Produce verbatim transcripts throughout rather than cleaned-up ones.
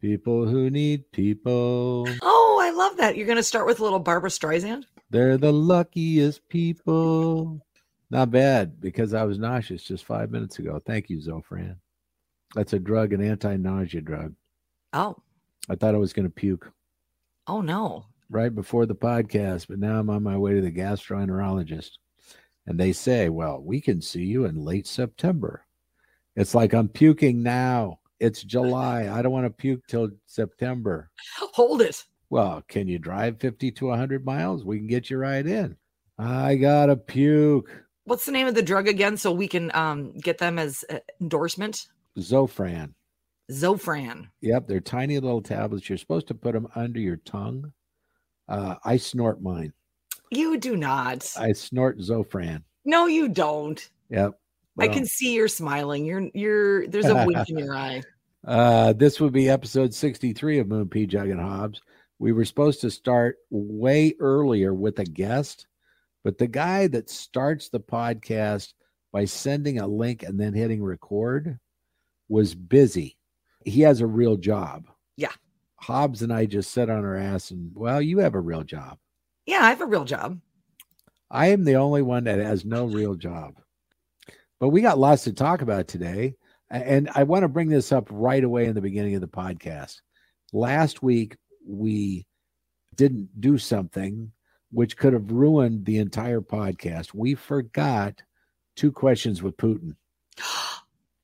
People who need people. Oh, I love that. You're going to start with a little Barbra Streisand? They're the luckiest people. Not bad, because I was nauseous just five minutes ago. Thank you, Zofran. That's a drug, an anti-nausea drug. Oh. I thought I was going to puke. Oh, no. Right before the podcast, but now I'm on my way to the gastroenterologist. And they say, well, we can see you in late September. It's like I'm puking now. It's July. I don't want to puke till September. Hold it. Well, can you drive fifty to one hundred miles? We can get you right in. I got to puke. What's the name of the drug again so we can um, get them as uh, endorsement? Zofran. Zofran. Yep. They're tiny little tablets. You're supposed to put them under your tongue. Uh, I snort mine. You do not. I snort Zofran. No, you don't. Yep. Well, I can see you're smiling. You're you're there's a wink in your eye. Uh, this would be episode sixty-three of Moon Pjugg and Hobbs. We were supposed to start way earlier with a guest, but the guy that starts the podcast by sending a link and then hitting record was busy. He has a real job. Yeah. Hobbs and I just sat on our ass and, well, you have a real job. Yeah, I have a real job. I am the only one that has no real job. But we got lots to talk about today, and I want to bring this up right away in the beginning of the podcast. Last week, we didn't do something which could have ruined the entire podcast. We forgot two questions with Putin.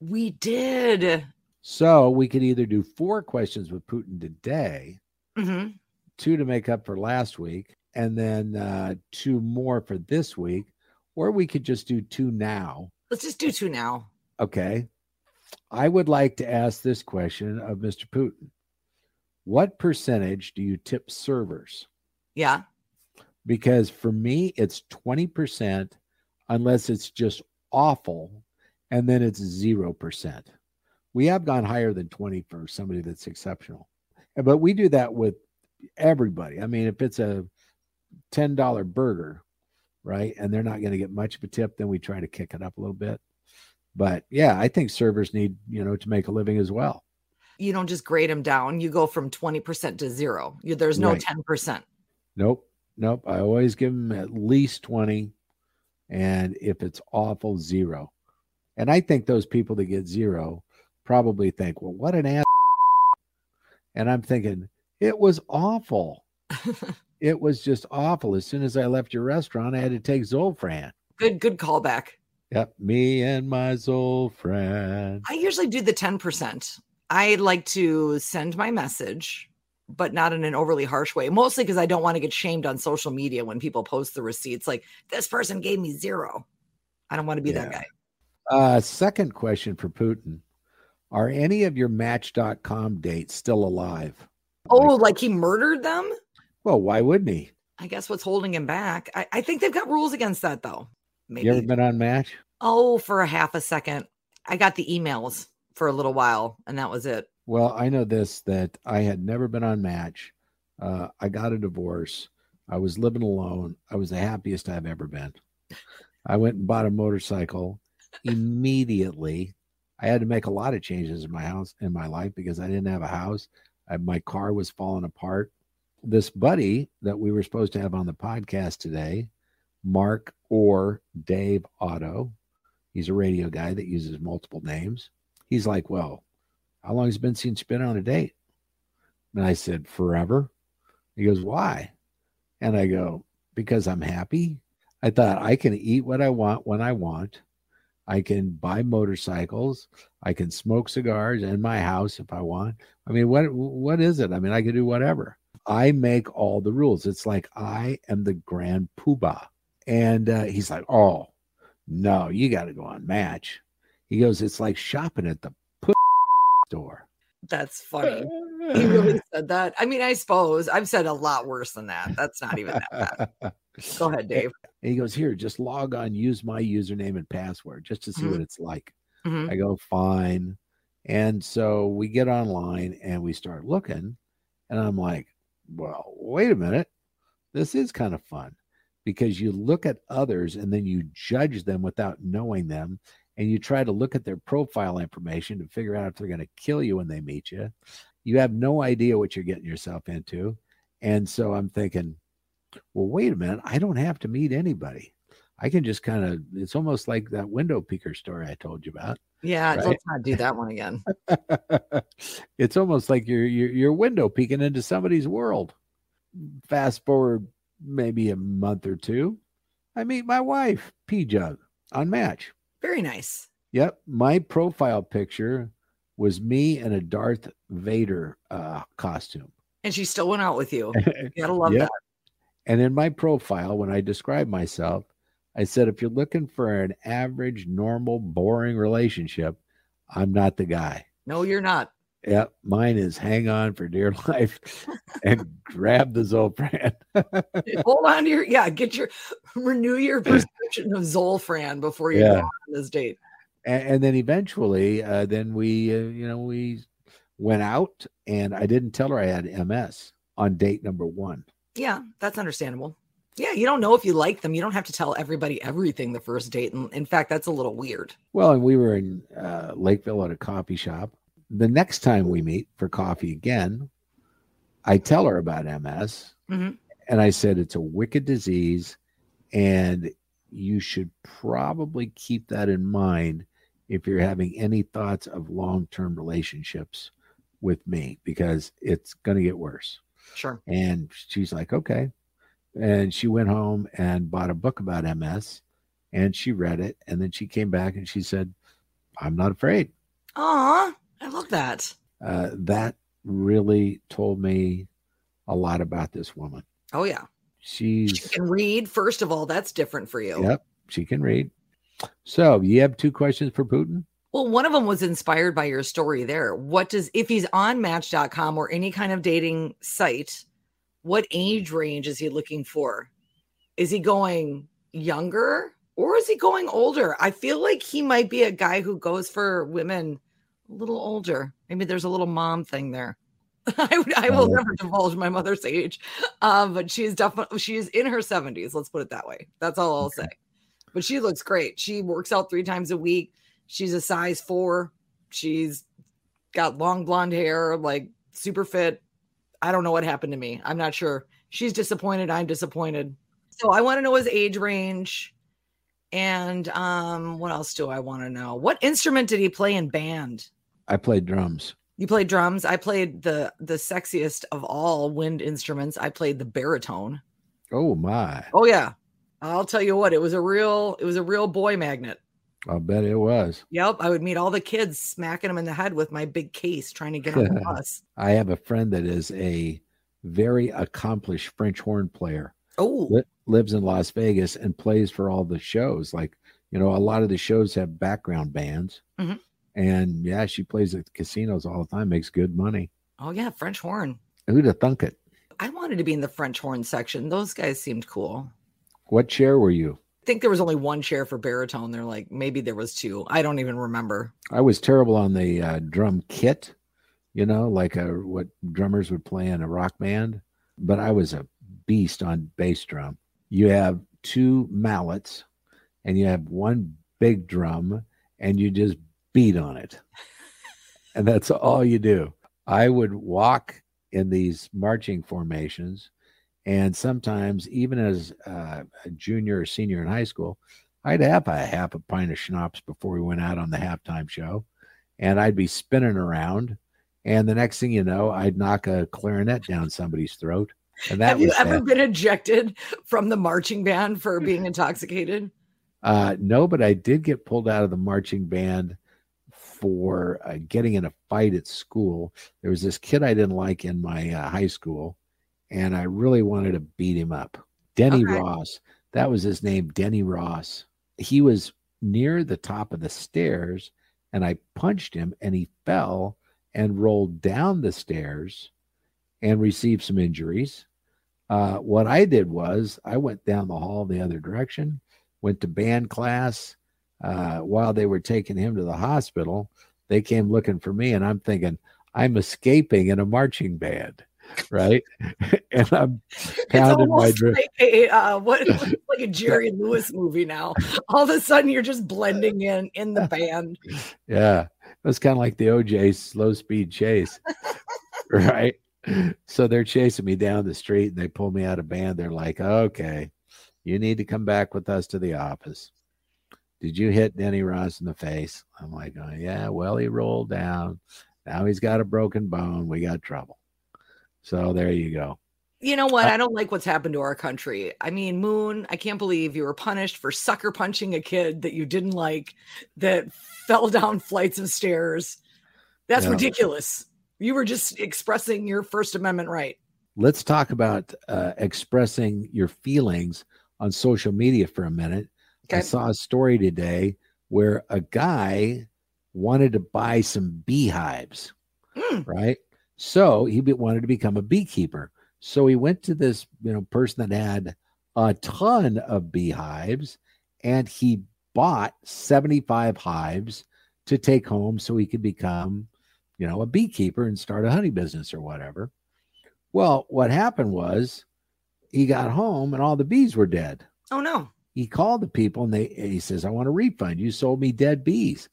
We did. So we could either do four questions with Putin today, mm-hmm. two to make up for last week, and then uh, two more for this week, or we could just do two now. Let's just do two now. Okay. I would like to ask this question of Mister Putin. What percentage do you tip servers? Yeah. Because for me, it's twenty percent unless it's just awful, and then it's zero percent. We have gone higher than twenty for somebody that's exceptional. But we do that with everybody. I mean, if it's a ten dollar burger, right? And they're not going to get much of a tip. Then we try to kick it up a little bit. But yeah, I think servers need, you know, to make a living as well. You don't just grade them down. You go from twenty percent to zero. You, there's no right. ten percent. Nope. Nope. I always give them at least twenty. And if it's awful, zero. And I think those people that get zero probably think, well, what an ass. And I'm thinking, it was awful. It was just awful. As soon as I left your restaurant, I had to take Zofran. Good, good callback. Yep. Me and my Zofran. I usually do the ten percent. I like to send my message, but not in an overly harsh way, mostly because I don't want to get shamed on social media when people post the receipts like, this person gave me zero. I don't want to be yeah. that guy. Uh, second question for Putin. Are any of your Match dot com dates still alive? Oh, like, like he murdered them? Well, why wouldn't he? I guess what's holding him back. I, I think they've got rules against that, though. Maybe. You ever been on Match? Oh, for a half a second. I got the emails for a little while, and that was it. Well, I know this, that I had never been on Match. Uh, I got a divorce. I was living alone. I was the happiest I've ever been. I went and bought a motorcycle immediately. I had to make a lot of changes in my house, in my life, because I didn't have a house. I, my car was falling apart. This buddy that we were supposed to have on the podcast today, Mark or Dave Otto, he's a radio guy that uses multiple names. He's like, well, how long has it been since you've been on a date? And I said, forever. He goes, why? And I go, because I'm happy. I thought I can eat what I want when I want. I can buy motorcycles. I can smoke cigars in my house if I want. I mean, what what is it? I mean, I can do whatever. I make all the rules. It's like I am the grand poobah. And uh, he's like, oh, no, you got to go on Match. He goes, it's like shopping at the p- store. That's funny. He really said that. I mean, I suppose I've said a lot worse than that. That's not even that bad. Go ahead, Dave. And he goes, here, just log on, use my username and password just to see mm-hmm. what it's like. Mm-hmm. I go, fine. And so we get online and we start looking. And I'm like, well, wait a minute. This is kind of fun because you look at others and then you judge them without knowing them. And you try to look at their profile information to figure out if they're going to kill you when they meet you. You have no idea what you're getting yourself into. And so I'm thinking, well, wait a minute. I don't have to meet anybody. I can just kind of, it's almost like that window peeker story I told you about. Yeah. Right? Let's not do that one again. It's almost like you're, you're, you're window peeking into somebody's world. Fast forward maybe a month or two. I meet my wife, Pjugg, on Match. Very nice. Yep. My profile picture was me in a Darth Vader uh, costume. And she still went out with you. You gotta love yep. that. And in my profile, when I described myself, I said, if you're looking for an average, normal, boring relationship, I'm not the guy. No, you're not. Yep. Mine is hang on for dear life and grab the Zofran. Hold on to your, yeah, get your, renew your prescription of Zofran before you yeah. go on this date. And, and then eventually, uh, then we, uh, you know, we went out and I didn't tell her I had M S on date number one. Yeah, that's understandable. Yeah, you don't know if you like them. You don't have to tell everybody everything the first date. And in fact, that's a little weird. Well, and we were in uh, Lakeville at a coffee shop. The next time we meet for coffee again, I tell her about M S mm-hmm. and I said, it's a wicked disease and you should probably keep that in mind if you're having any thoughts of long-term relationships with me, because it's going to get worse. Sure. And she's like, okay. And she went home and bought a book about M S and she read it. And then she came back and she said, I'm not afraid. Aw. I love that. Uh, that really told me a lot about this woman. Oh, yeah. She's, she can read. First of all, that's different for you. Yep. She can read. So you have two questions for Putin? Well, one of them was inspired by your story there. What does, if he's on Match dot com or any kind of dating site, what age range is he looking for? Is he going younger or is he going older? I feel like he might be a guy who goes for women a little older. Maybe there's a little mom thing there. I, I will never divulge my mother's age, um, but she's definitely she's in her seventies. Let's put it that way. That's all I'll okay. say. But she looks great. She works out three times a week. She's a size four. She's got long blonde hair, like super fit. I don't know what happened to me. I'm not sure. She's disappointed. I'm disappointed. So I want to know his age range. And um, what else do I want to know? What instrument did he play in band? I played drums. You played drums. I played the the sexiest of all wind instruments. I played the baritone. Oh my. Oh yeah. I'll tell you what, it was a real it was a real boy magnet. I'll bet it was. Yep. I would meet all the kids smacking them in the head with my big case trying to get on the bus. I have a friend that is a very accomplished French horn player. Oh. Li- lives in Las Vegas and plays for all the shows. Like, you know, a lot of the shows have background bands. Mm-hmm. And yeah, she plays at casinos all the time, makes good money. Oh yeah, French horn. Who'd have thunk it? I wanted to be in the French horn section. Those guys seemed cool. What chair were you? I think there was only one chair for baritone. They're like, maybe there was two. I don't even remember. I was terrible on the uh, drum kit, you know, like a, what drummers would play in a rock band. But I was a beast on bass drum. You have two mallets and you have one big drum and you just beat on it. And that's all you do. I would walk in these marching formations. And sometimes even as uh, a junior or senior in high school, I'd have a half a pint of schnapps before we went out on the halftime show. And I'd be spinning around. And the next thing you know, I'd knock a clarinet down somebody's throat. And that have you ever that. been ejected from the marching band for being intoxicated? Uh, no, but I did get pulled out of the marching band for uh, getting in a fight at school. There was this kid I didn't like in my uh, high school, and I really wanted to beat him up. Denny okay. Ross. That was his name, Denny Ross. He was near the top of the stairs, and I punched him, and he fell, and rolled down the stairs and received some injuries. Uh, what I did was I went down the hall the other direction, went to band class. Uh, while they were taking him to the hospital, they came looking for me, and I'm thinking, I'm escaping in a marching band, right? And I'm pounding my drum. Like a, uh, what, like a Jerry Lewis movie now. All of a sudden, you're just blending in in the band. Yeah. It was kind of like the O J slow speed chase, right? So they're chasing me down the street, and they pull me out of band. They're like, okay, you need to come back with us to the office. Did you hit Denny Ross in the face? I'm like, oh, yeah, well, he rolled down. Now he's got a broken bone. We got trouble. So there you go. You know what? I don't like what's happened to our country. I mean, Moon, I can't believe you were punished for sucker punching a kid that you didn't like that fell down flights of stairs. That's yeah. ridiculous. You were just expressing your First Amendment right. Let's talk about uh, expressing your feelings on social media for a minute. Okay. I saw a story today where a guy wanted to buy some beehives, mm. right? So he wanted to become a beekeeper. So he went to this, you know, person that had a ton of beehives, and he bought seventy-five hives to take home so he could become, you know, a beekeeper and start a honey business or whatever. Well, what happened was he got home and all the bees were dead. Oh no. He called the people and they, and he says, I want a refund. You sold me dead bees.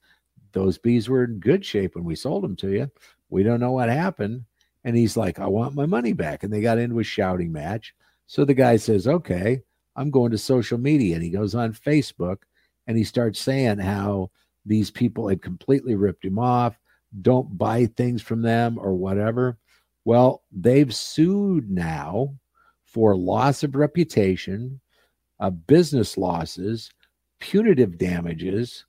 Those bees were in good shape when we sold them to you. We don't know what happened. And he's like, I want my money back. And they got into a shouting match. So the guy says, okay, I'm going to social media. And he goes on Facebook and he starts saying how these people had completely ripped him off. Don't buy things from them or whatever. Well, they've sued now for loss of reputation, uh, business losses, punitive damages,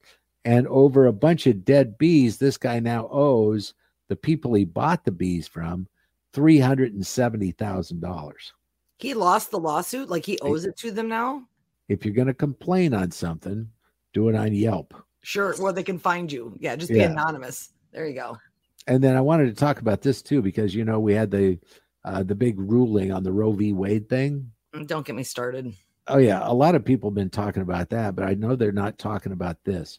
and over a bunch of dead bees. This guy now owes the people he bought the bees from three hundred seventy thousand dollars. He lost the lawsuit? Like he owes it to them now? If you're going to complain on something, do it on Yelp. Sure. Well, they can find you. Yeah. Just be yeah. anonymous. There you go. And then I wanted to talk about this too, because, you know, we had the, uh, the big ruling on the Roe v. Wade thing. Don't get me started. Oh yeah. A lot of people have been talking about that, but I know they're not talking about this.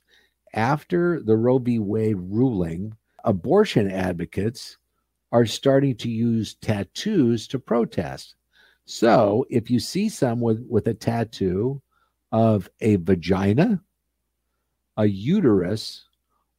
After the Roe v. Wade ruling, abortion advocates are starting to use tattoos to protest. So if you see someone with a tattoo of a vagina, a uterus,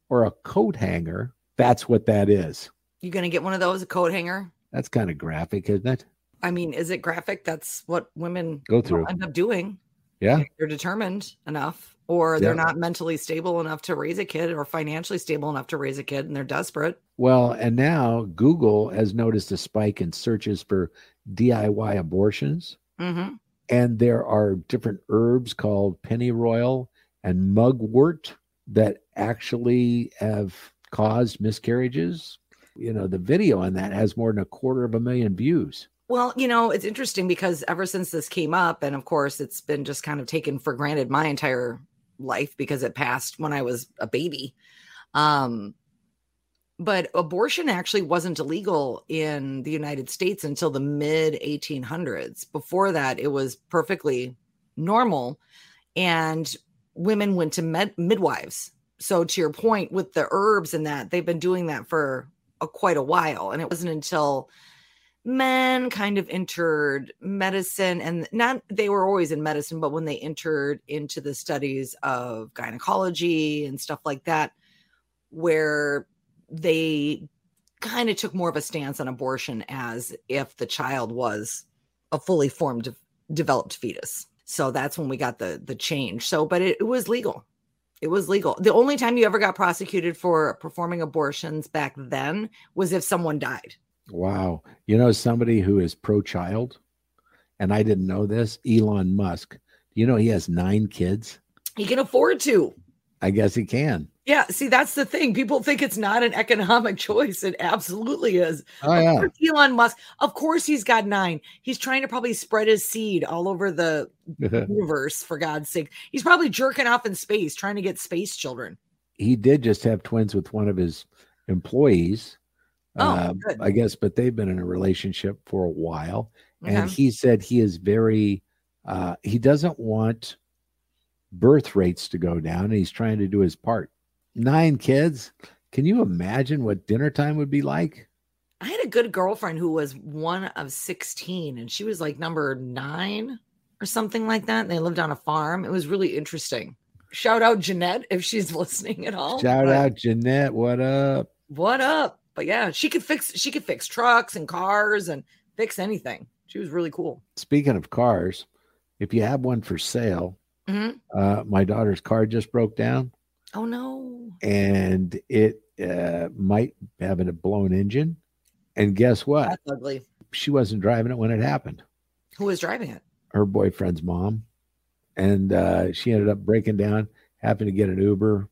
or a coat hanger, that's what that is. You're going to get one of those, a coat hanger? That's kind of graphic, isn't it? I mean, is it graphic? That's what women go through, end up doing. Yeah. They're determined enough, or they're yeah. not mentally stable enough to raise a kid, or financially stable enough to raise a kid, and they're desperate. Well, and now Google has noticed a spike in searches for D I Y abortions. Mm-hmm. And there are different herbs called pennyroyal and mugwort that actually have caused miscarriages. You know, the video on that has more than a quarter of a million views. Well, you know, it's interesting because ever since this came up, and of course, it's been just kind of taken for granted my entire life because it passed when I was a baby. Um, but abortion actually wasn't illegal in the United States until the mid eighteen hundreds. Before that, it was perfectly normal. And women went to med- midwives. So to your point with the herbs and that, they've been doing that for a, quite a while. And it wasn't until men kind of entered medicine, and not, they were always in medicine, but when they entered into the studies of gynecology and stuff like that, where they kind of took more of a stance on abortion as if the child was a fully formed, developed fetus. So that's when we got the, the change. So, but it, it was legal. It was legal. The only time you ever got prosecuted for performing abortions back then was if someone died. Wow. You know, somebody who is pro-child, and I didn't know this, Elon Musk, you know, he has nine kids. He can afford to. I guess he can. Yeah. See, that's the thing. People think it's not an economic choice. It absolutely is. Oh, yeah. Of course, Elon Musk, of course he's got nine. He's trying to probably spread his seed all over the universe, for God's sake. He's probably jerking off in space, trying to get space children. He did just have twins with one of his employees. Oh, uh, good. I guess, but they've been in a relationship for a while. Okay. And he said he is very, uh, he doesn't want birth rates to go down. And he's trying to do his part. Nine kids. Can you imagine what dinner time would be like? I had a good girlfriend who was one of sixteen and she was like number nine or something like that. And they lived on a farm. It was really interesting. Shout out Jeanette if she's listening at all. Shout but, out Jeanette. What up? What up? But yeah, she could fix she could fix trucks and cars and fix anything. She was really cool. Speaking of cars, if you have one for sale, mm-hmm. uh, my daughter's car just broke down. Oh no. And it uh, might have a blown engine. And guess what? That's ugly. She wasn't driving it when it happened. Who was driving it? Her boyfriend's mom. And uh, she ended up breaking down, happened to get an Uber.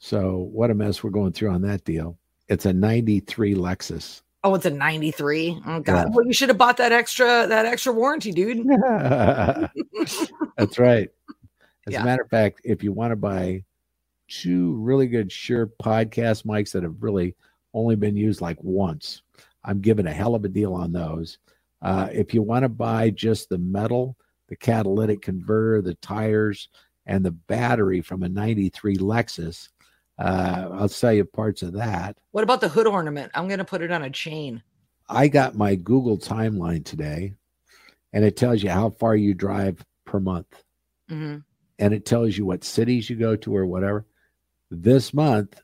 So what a mess we're going through on that deal. It's a ninety-three Lexus. Oh, it's a ninety-three. Oh God. Yeah. Well, you should have bought that extra, that extra warranty, dude. That's right. As yeah. a matter of fact, if you want to buy two really good Shure podcast mics that have really only been used like once, I'm giving a hell of a deal on those. Uh, if you want to buy just the metal, the catalytic converter, the tires, and the battery from a ninety-three Lexus, uh, I'll sell you parts of that. What about the hood ornament? I'm going to put it on a chain. I got my Google timeline today, and it tells you how far you drive per month. Mm-hmm. And it tells you what cities you go to or whatever. This month,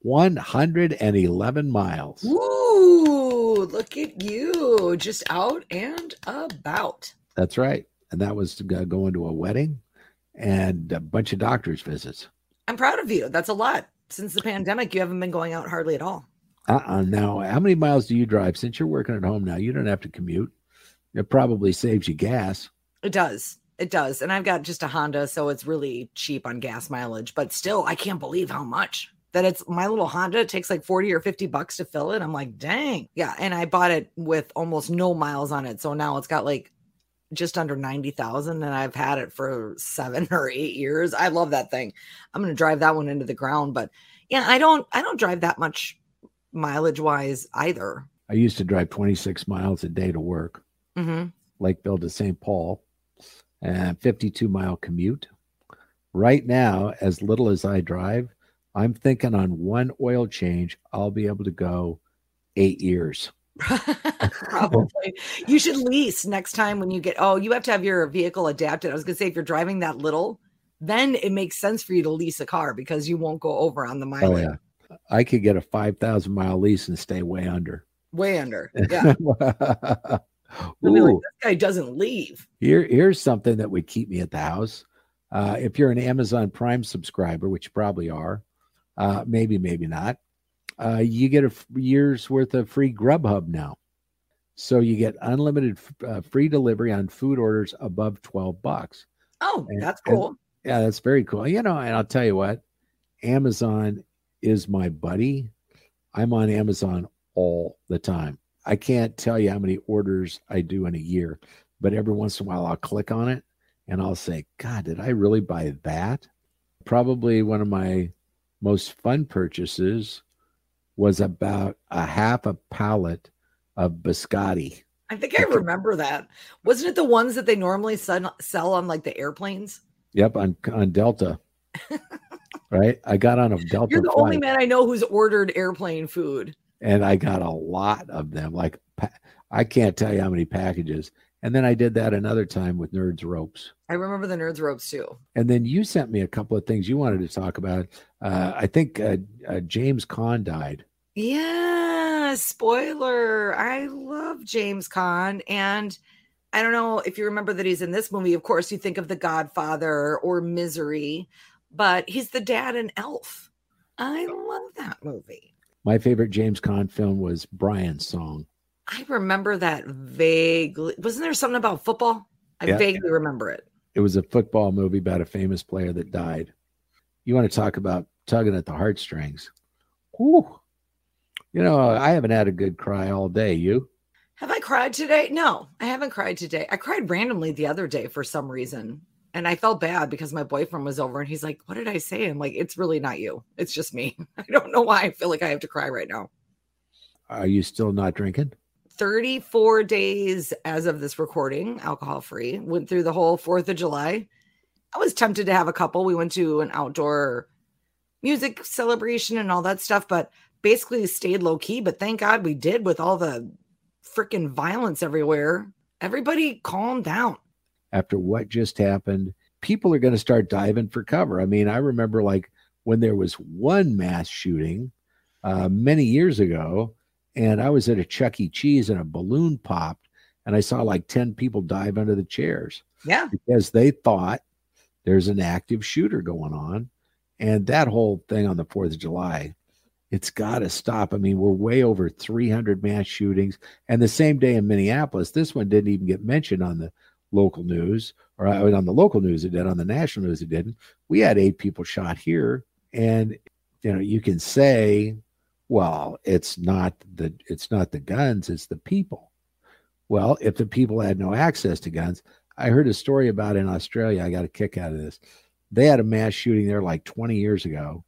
one hundred eleven miles. Woo! Look at you. Just out and about. That's right. And that was going to a wedding and a bunch of doctor's visits. I'm proud of you. That's a lot. Since the pandemic, you haven't been going out hardly at all. Uh-uh. Now, how many miles do you drive? Since you're working at home now, you don't have to commute. It probably saves you gas. It does. It does. And I've got just a Honda, so it's really cheap on gas mileage. But still, I can't believe how much that it's my little Honda. It takes like forty or fifty bucks to fill it. I'm like, dang. Yeah. And I bought it with almost no miles on it. So now it's got like just under ninety thousand, and I've had it for seven or eight years. I love that thing. I'm going to drive that one into the ground, but yeah, I don't, I don't drive that much mileage wise either. I used to drive twenty-six miles a day to work, mm-hmm. Lakeville to Saint Paul, and fifty-two mile commute. Right now, as little as I drive, I'm thinking on one oil change, I'll be able to go eight years. Probably. You should lease next time when you get, oh, you have to have your vehicle adapted. I was going to say, if you're driving that little, then it makes sense for you to lease a car because you won't go over on the mileage. Oh, yeah. I could get a five thousand mile lease and stay way under. Way under. Yeah. Like, this guy doesn't leave. Here, here's something that would keep me at the house. Uh, if you're an Amazon Prime subscriber, which you probably are, uh, maybe, maybe not. Uh, you get a f- year's worth of free Grubhub now. So you get unlimited f- uh, free delivery on food orders above twelve bucks. Oh, and that's cool. And, yeah, that's very cool. You know, and I'll tell you what, Amazon is my buddy. I'm on Amazon all the time. I can't tell you how many orders I do in a year, but every once in a while I'll click on it and I'll say, God, did I really buy that? Probably one of my most fun purchases was about a half a pallet of biscotti. I think I remember that. Wasn't it the ones that they normally sell on like the airplanes? Yep, on on Delta. Right? I got on a Delta. You're the flight. Only man I know who's ordered airplane food. And I got a lot of them. Like, I can't tell you how many packages. And then I did that another time with Nerds Ropes. I remember the Nerds Ropes too. And then you sent me a couple of things you wanted to talk about. Uh, I think uh, uh, James Caan died. Yeah, spoiler. I love James Caan. And I don't know if you remember that he's in this movie. Of course, you think of The Godfather or Misery, but he's the dad in Elf. I love that movie. My favorite James Caan film was Brian's Song. I remember that vaguely. Wasn't there something about football? I yeah. vaguely remember it. It was a football movie about a famous player that died. You want to talk about tugging at the heartstrings. Whew. You know, I haven't had a good cry all day. You? Have I cried today? No, I haven't cried today. I cried randomly the other day for some reason. And I felt bad because my boyfriend was over and he's like, what did I say? I'm like, it's really not you. It's just me. I don't know why I feel like I have to cry right now. Are you still not drinking? thirty-four days as of this recording, alcohol free. Went through the whole fourth of July. I was tempted to have a couple. We went to an outdoor music celebration and all that stuff, but basically stayed low key. But thank God we did, with all the freaking violence everywhere. Everybody calm down. After what just happened, people are going to start diving for cover. I mean, I remember like when there was one mass shooting uh, many years ago, and I was at a Chuck E. Cheese and a balloon popped, and I saw like ten people dive under the chairs. Yeah. Because they thought there's an active shooter going on. And that whole thing on the fourth of July, it's got to stop. I mean, we're way over three hundred mass shootings. And the same day in Minneapolis, this one didn't even get mentioned on the local news, or on the local news it did, on the national news it didn't. We had eight people shot here. And, you know, you can say, well, it's not the it's not the guns, it's the people. Well, if the people had no access to guns, I heard a story about in Australia, I got a kick out of this. They had a mass shooting there like twenty years ago,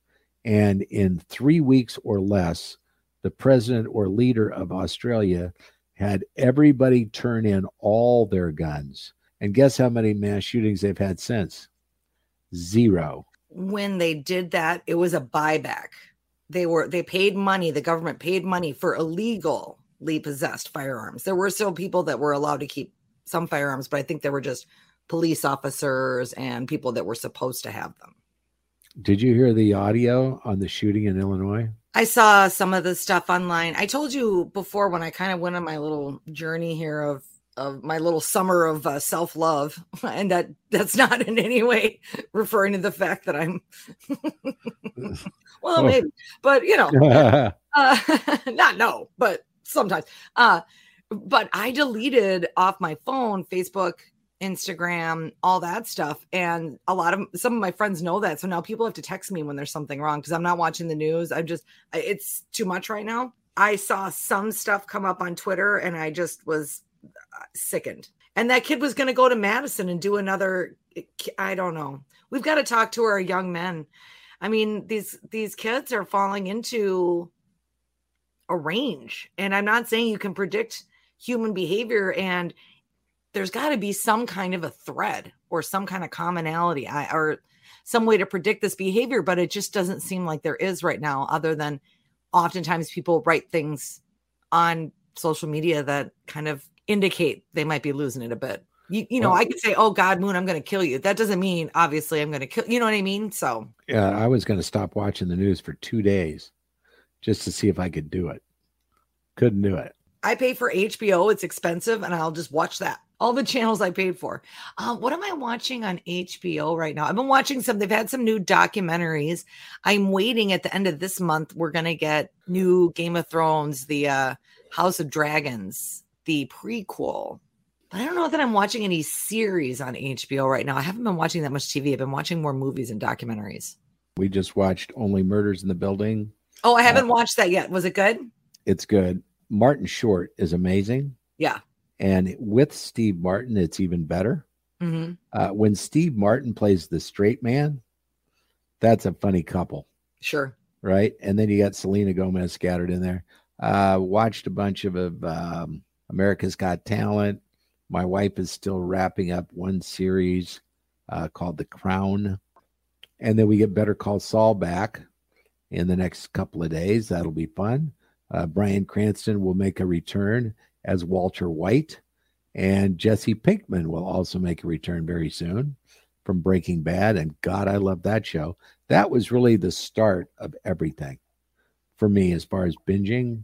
and in three weeks or less, the president or leader of Australia had everybody turn in all their guns. And guess how many mass shootings they've had since? Zero. When they did that, it was a buyback. They were, they paid money. The government paid money for illegally possessed firearms. There were still people that were allowed to keep some firearms, but I think they were just police officers and people that were supposed to have them. Did you hear the audio on the shooting in Illinois? I saw some of the stuff online. I told you before, when I kind of went on my little journey here of, of my little summer of uh, self-love, and that that's not in any way referring to the fact that I'm, well, maybe, but you know, uh, not no, but sometimes, uh, but I deleted off my phone, Facebook, Instagram, all that stuff. And a lot of, some of my friends know that. So now people have to text me when there's something wrong, because I'm not watching the news. I'm just, it's too much right now. I saw some stuff come up on Twitter and I just was sickened. And that kid was going to go to Madison and do another, I don't know. We've got to talk to our young men. I mean, these, these kids are falling into a range, and I'm not saying you can predict human behavior, and there's got to be some kind of a thread or some kind of commonality, I, or some way to predict this behavior, but it just doesn't seem like there is right now, other than oftentimes people write things on social media that kind of indicate they might be losing it a bit. You, you know, I could say, oh God, Moon, I'm going to kill you. That doesn't mean obviously I'm going to kill, you know what I mean? So yeah, I was going to stop watching the news for two days just to see if I could do it. Couldn't do it. I pay for H B O. It's expensive, and I'll just watch that. All the channels I paid for. Uh, what am I watching on H B O right now? I've been watching some. They've had some new documentaries. I'm waiting. At the end of this month, we're going to get new Game of Thrones, the uh, House of Dragons, the prequel. But I don't know that I'm watching any series on H B O right now. I haven't been watching that much T V. I've been watching more movies and documentaries. We just watched Only Murders in the Building. Oh, I haven't uh, watched that yet. Was it good? It's good. Martin Short is amazing. Yeah. And with Steve Martin, it's even better. Mm-hmm. Uh, when Steve Martin plays the straight man, that's a funny couple. Sure. Right? And then you got Selena Gomez scattered in there. Uh, watched a bunch of um, America's Got Talent. My wife is still wrapping up one series uh, called The Crown. And then we get Better Call Saul back in the next couple of days. That'll be fun. Uh, Bryan Cranston will make a return as Walter White, and Jesse Pinkman will also make a return very soon from Breaking Bad. And God, I love that show. That was really the start of everything for me as far as binging.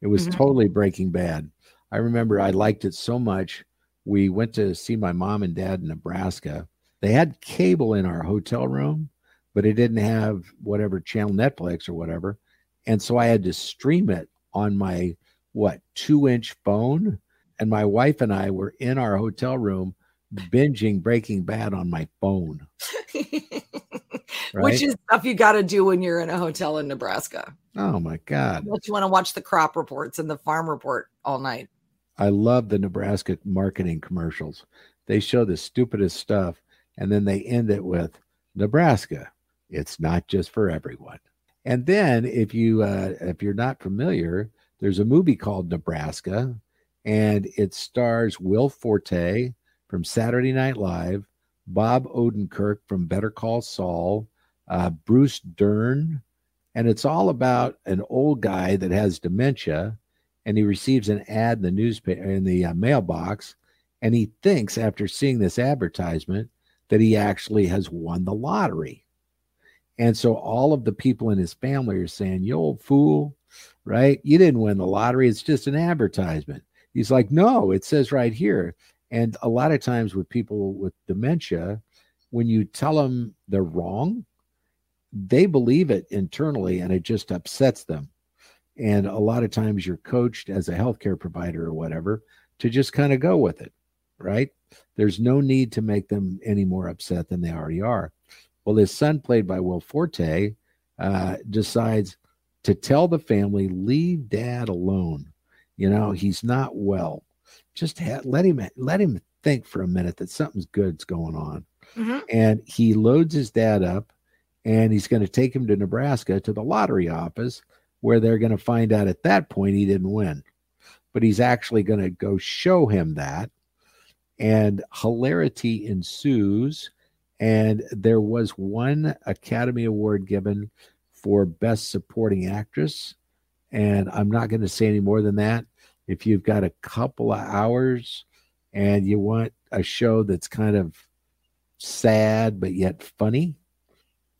It was mm-hmm. totally Breaking Bad. I remember I liked it so much. We went to see my mom and dad in Nebraska. They had cable in our hotel room, but it didn't have whatever channel, Netflix or whatever. And so I had to stream it on my, what, two-inch phone. And my wife and I were in our hotel room binging Breaking Bad on my phone. Right? Which is stuff you got to do when you're in a hotel in Nebraska. Oh, my God. Unless you want to watch the crop reports and the farm report all night. I love the Nebraska marketing commercials. They show the stupidest stuff, and then they end it with, Nebraska, it's not just for everyone. And then if you uh, if you're not familiar, There's a movie called Nebraska, and it stars Will Forte from Saturday Night Live, Bob Odenkirk from Better Call Saul, uh, Bruce Dern, and it's all about an old guy that has dementia, and he receives an ad in the newspaper in the uh, mailbox, and he thinks after seeing this advertisement that he actually has won the lottery. And so all of the people in his family are saying, "You old fool, right? You didn't win the lottery. It's just an advertisement." He's like, "No, it says right here." And a lot of times with people with dementia, when you tell them they're wrong, they believe it internally and it just upsets them. And a lot of times you're coached as a healthcare provider or whatever to just kind of go with it, right? There's no need to make them any more upset than they already are. Well, his son, played by Will Forte, uh, decides to tell the family, leave dad alone. You know, he's not well. Just ha- let him let him think for a minute that something's good's going on. Mm-hmm. And he loads his dad up, and he's going to take him to Nebraska to the lottery office, where they're going to find out at that point he didn't win. But he's actually going to go show him that. And hilarity ensues. And there was one Academy Award given for Best Supporting Actress. And I'm not going to say any more than that. If you've got a couple of hours and you want a show that's kind of sad but yet funny,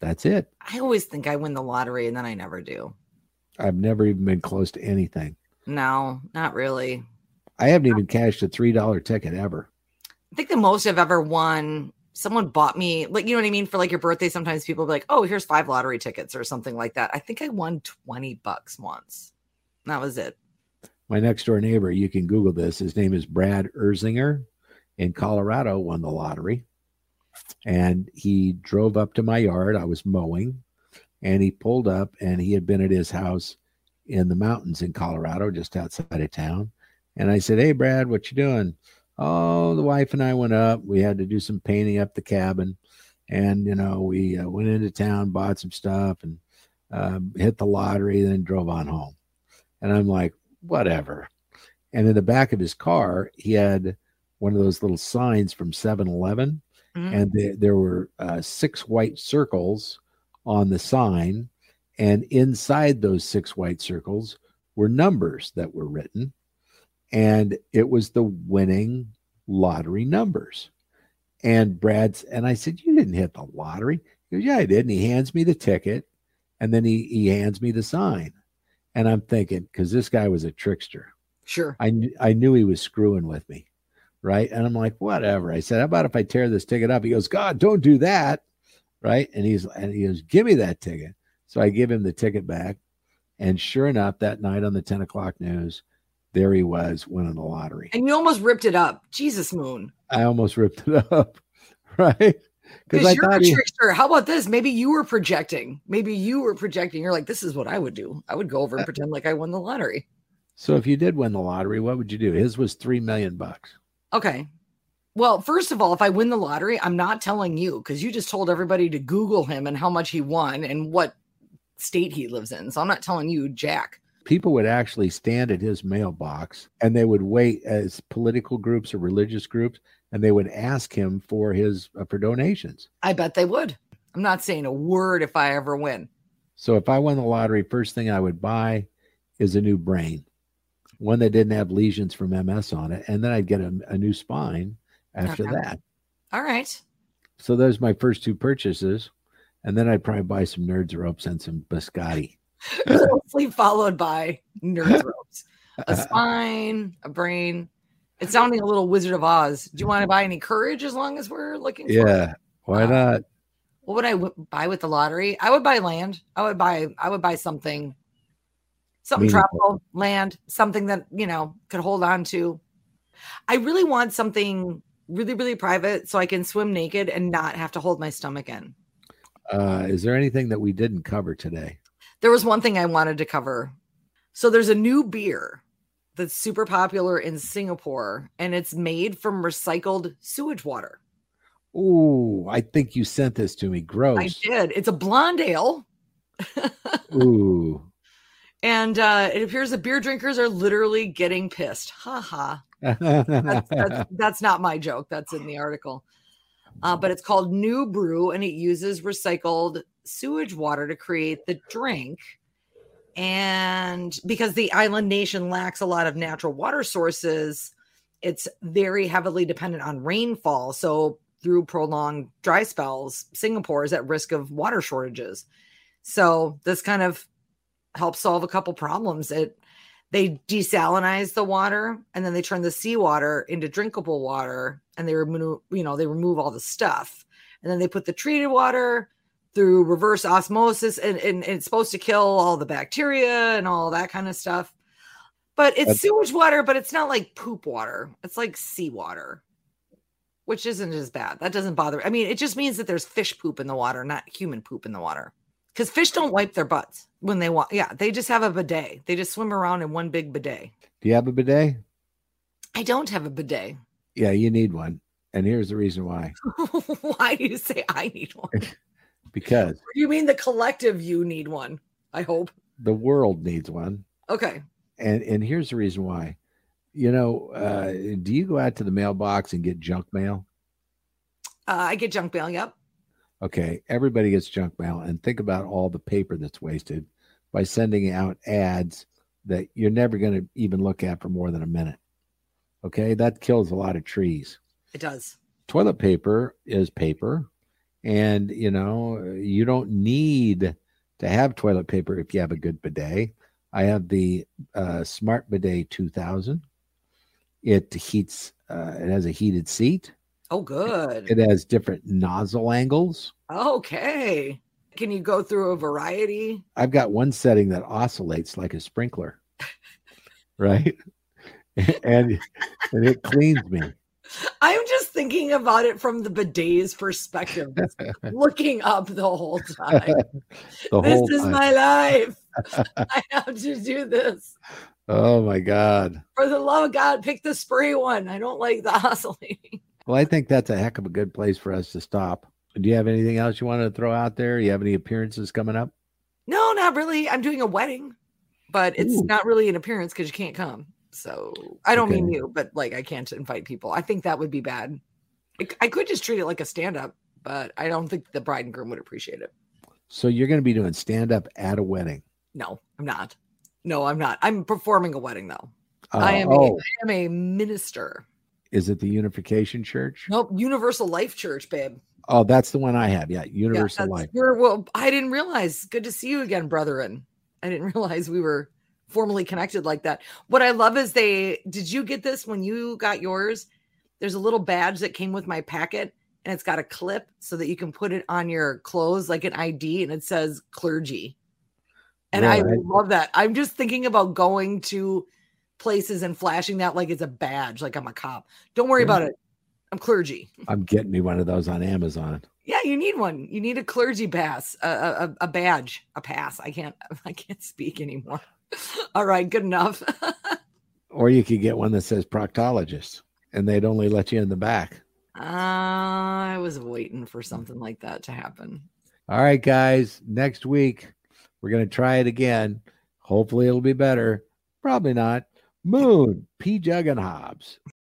that's it. I always think I win the lottery, and then I never do. I've never even been close to anything. No, not really. I haven't even cashed a three dollar ticket ever. I think the most I've ever won, someone bought me, like, you know what I mean? For like your birthday, sometimes people be like, oh, here's five lottery tickets or something like that. I think I won twenty bucks once. That was it. My next door neighbor, you can Google this. His name is Brad Erzinger in Colorado, won the lottery. And he drove up to my yard. I was mowing, and he pulled up, and he had been at his house in the mountains in Colorado, just outside of town. And I said, hey, Brad, what you doing? Oh, the wife and I went up. We had to do some painting up the cabin. And, you know, we uh, went into town, bought some stuff, and um, hit the lottery, then drove on home. And I'm like, whatever. And in the back of his car, he had one of those little signs from seven eleven. Mm-hmm. And they, there were uh, six white circles on the sign. And inside those six white circles were numbers that were written. And it was the winning lottery numbers. And Brad's, and I said, you didn't hit the lottery. He goes, yeah, I did. And he hands me the ticket. And then he, he hands me the sign. And I'm thinking, because this guy was a trickster. Sure. I, I knew he was screwing with me. Right. And I'm like, whatever. I said, how about if I tear this ticket up? He goes, God, don't do that. Right. And he's, and he goes, give me that ticket. So I give him the ticket back. And sure enough, that night on the ten o'clock news, there he was winning the lottery. And you almost ripped it up. Jesus, Moon. I almost ripped it up. Right. Because you're a trickster. He... How about this? Maybe you were projecting. Maybe you were projecting. You're like, this is what I would do. I would go over and pretend like I won the lottery. So if you did win the lottery, what would you do? His was three million bucks. Okay. Well, first of all, if I win the lottery, I'm not telling you, because you just told everybody to Google him and how much he won and what state he lives in. So I'm not telling you, Jack. People would actually stand at his mailbox, and they would wait as political groups or religious groups, and they would ask him for his uh, for donations. I bet they would. I'm not saying a word if I ever win. So if I won the lottery, first thing I would buy is a new brain, one that didn't have lesions from M S on it, and then I'd get a, a new spine after okay. that. All right. So those are my first two purchases, and then I'd probably buy some Nerds Ropes and some biscotti. Hopefully followed by Nerds Ropes, a spine, a brain. It's sounding a little Wizard of Oz. Do you want to buy any courage as long as we're looking yeah, for it? Yeah, why um, not? What would I w- buy with the lottery? I would buy land. I would buy I would buy something, something tropical, land, something that, you know, could hold on to. I really want something really, really private so I can swim naked and not have to hold my stomach in. Uh, is there anything that we didn't cover today? There was one thing I wanted to cover. So there's a new beer that's super popular in Singapore, and it's made from recycled sewage water. Ooh, I think you sent this to me. Gross. I did. It's a blonde ale. Ooh. And uh, it appears the beer drinkers are literally getting pissed. Ha ha. That's, that's, that's not my joke. That's in the article. Uh, but it's called New Brew, and it uses recycled sewage water to create the drink. And because the island nation lacks a lot of natural water sources, it's very heavily dependent on rainfall. So through prolonged dry spells, Singapore is at risk of water shortages. So this kind of helps solve a couple problems. It They desalinize the water, and then they turn the seawater into drinkable water, and they remove, you know, they remove all the stuff, and then they put the treated water through reverse osmosis, and, and, and it's supposed to kill all the bacteria and all that kind of stuff. But it's That's- sewage water, but it's not like poop water. It's like seawater, which isn't as bad. That doesn't bother me. I mean, it just means that there's fish poop in the water, not human poop in the water. Because fish don't wipe their butts when they want. Yeah, they just have a bidet. They just swim around in one big bidet. Do you have a bidet? I don't have a bidet. Yeah, you need one. And here's the reason why. Why do you say I need one? Because. You mean the collective you need one, I hope. The world needs one. Okay. And and here's the reason why. You know, uh, do you go out to the mailbox and get junk mail? Uh, I get junk mail, yep. Okay, everybody gets junk mail, and think about all the paper that's wasted by sending out ads that you're never going to even look at for more than a minute. Okay, that kills a lot of trees. It does. Toilet paper is paper, and you know, you don't need to have toilet paper if you have a good bidet. I have the uh, Smart Bidet two thousand. It heats, uh, it has a heated seat. Oh, good. It has different nozzle angles. Okay. Can you go through a variety? I've got one setting that oscillates like a sprinkler, right? and, and it cleans me. I'm just thinking about it from the bidet's perspective, looking up the whole time. the this whole is time. My life. I have to do this. Oh, my God. For the love of God, pick the spray one. I don't like the oscillating. Well, I think that's a heck of a good place for us to stop. Do you have anything else you want to throw out there? You have any appearances coming up? No, not really. I'm doing a wedding, but it's Ooh. Not really an appearance because you can't come. So I don't okay. mean you, but like I can't invite people. I think that would be bad. I could just treat it like a stand-up, but I don't think the bride and groom would appreciate it. So you're going to be doing stand-up at a wedding? No, I'm not. No, I'm not. I'm performing a wedding, though. Uh, I am oh. a, I am a minister. Is it the Unification Church? Nope, Universal Life Church, babe. Oh, that's the one I have. Yeah, Universal yeah, Life. Where, well, I didn't realize. Good to see you again, brethren. I didn't realize we were formally connected like that. What I love is they, did you get this when you got yours? There's a little badge that came with my packet, and it's got a clip so that you can put it on your clothes like an I D, and it says clergy. And right. I love that. I'm just thinking about going to places and flashing that like it's a badge, like I'm a cop. Don't worry yeah. about it. I'm clergy. I'm getting me one of those on Amazon. Yeah, you need one. You need a clergy pass, a, a, a badge, a pass. I can't, I can't speak anymore. All right, good enough. Or you could get one that says proctologist, and they'd only let you in the back. Uh, I was waiting for something like that to happen. All right, guys. Next week, we're going to try it again. Hopefully it'll be better. Probably not. Moon, Pjugg and Hobbs.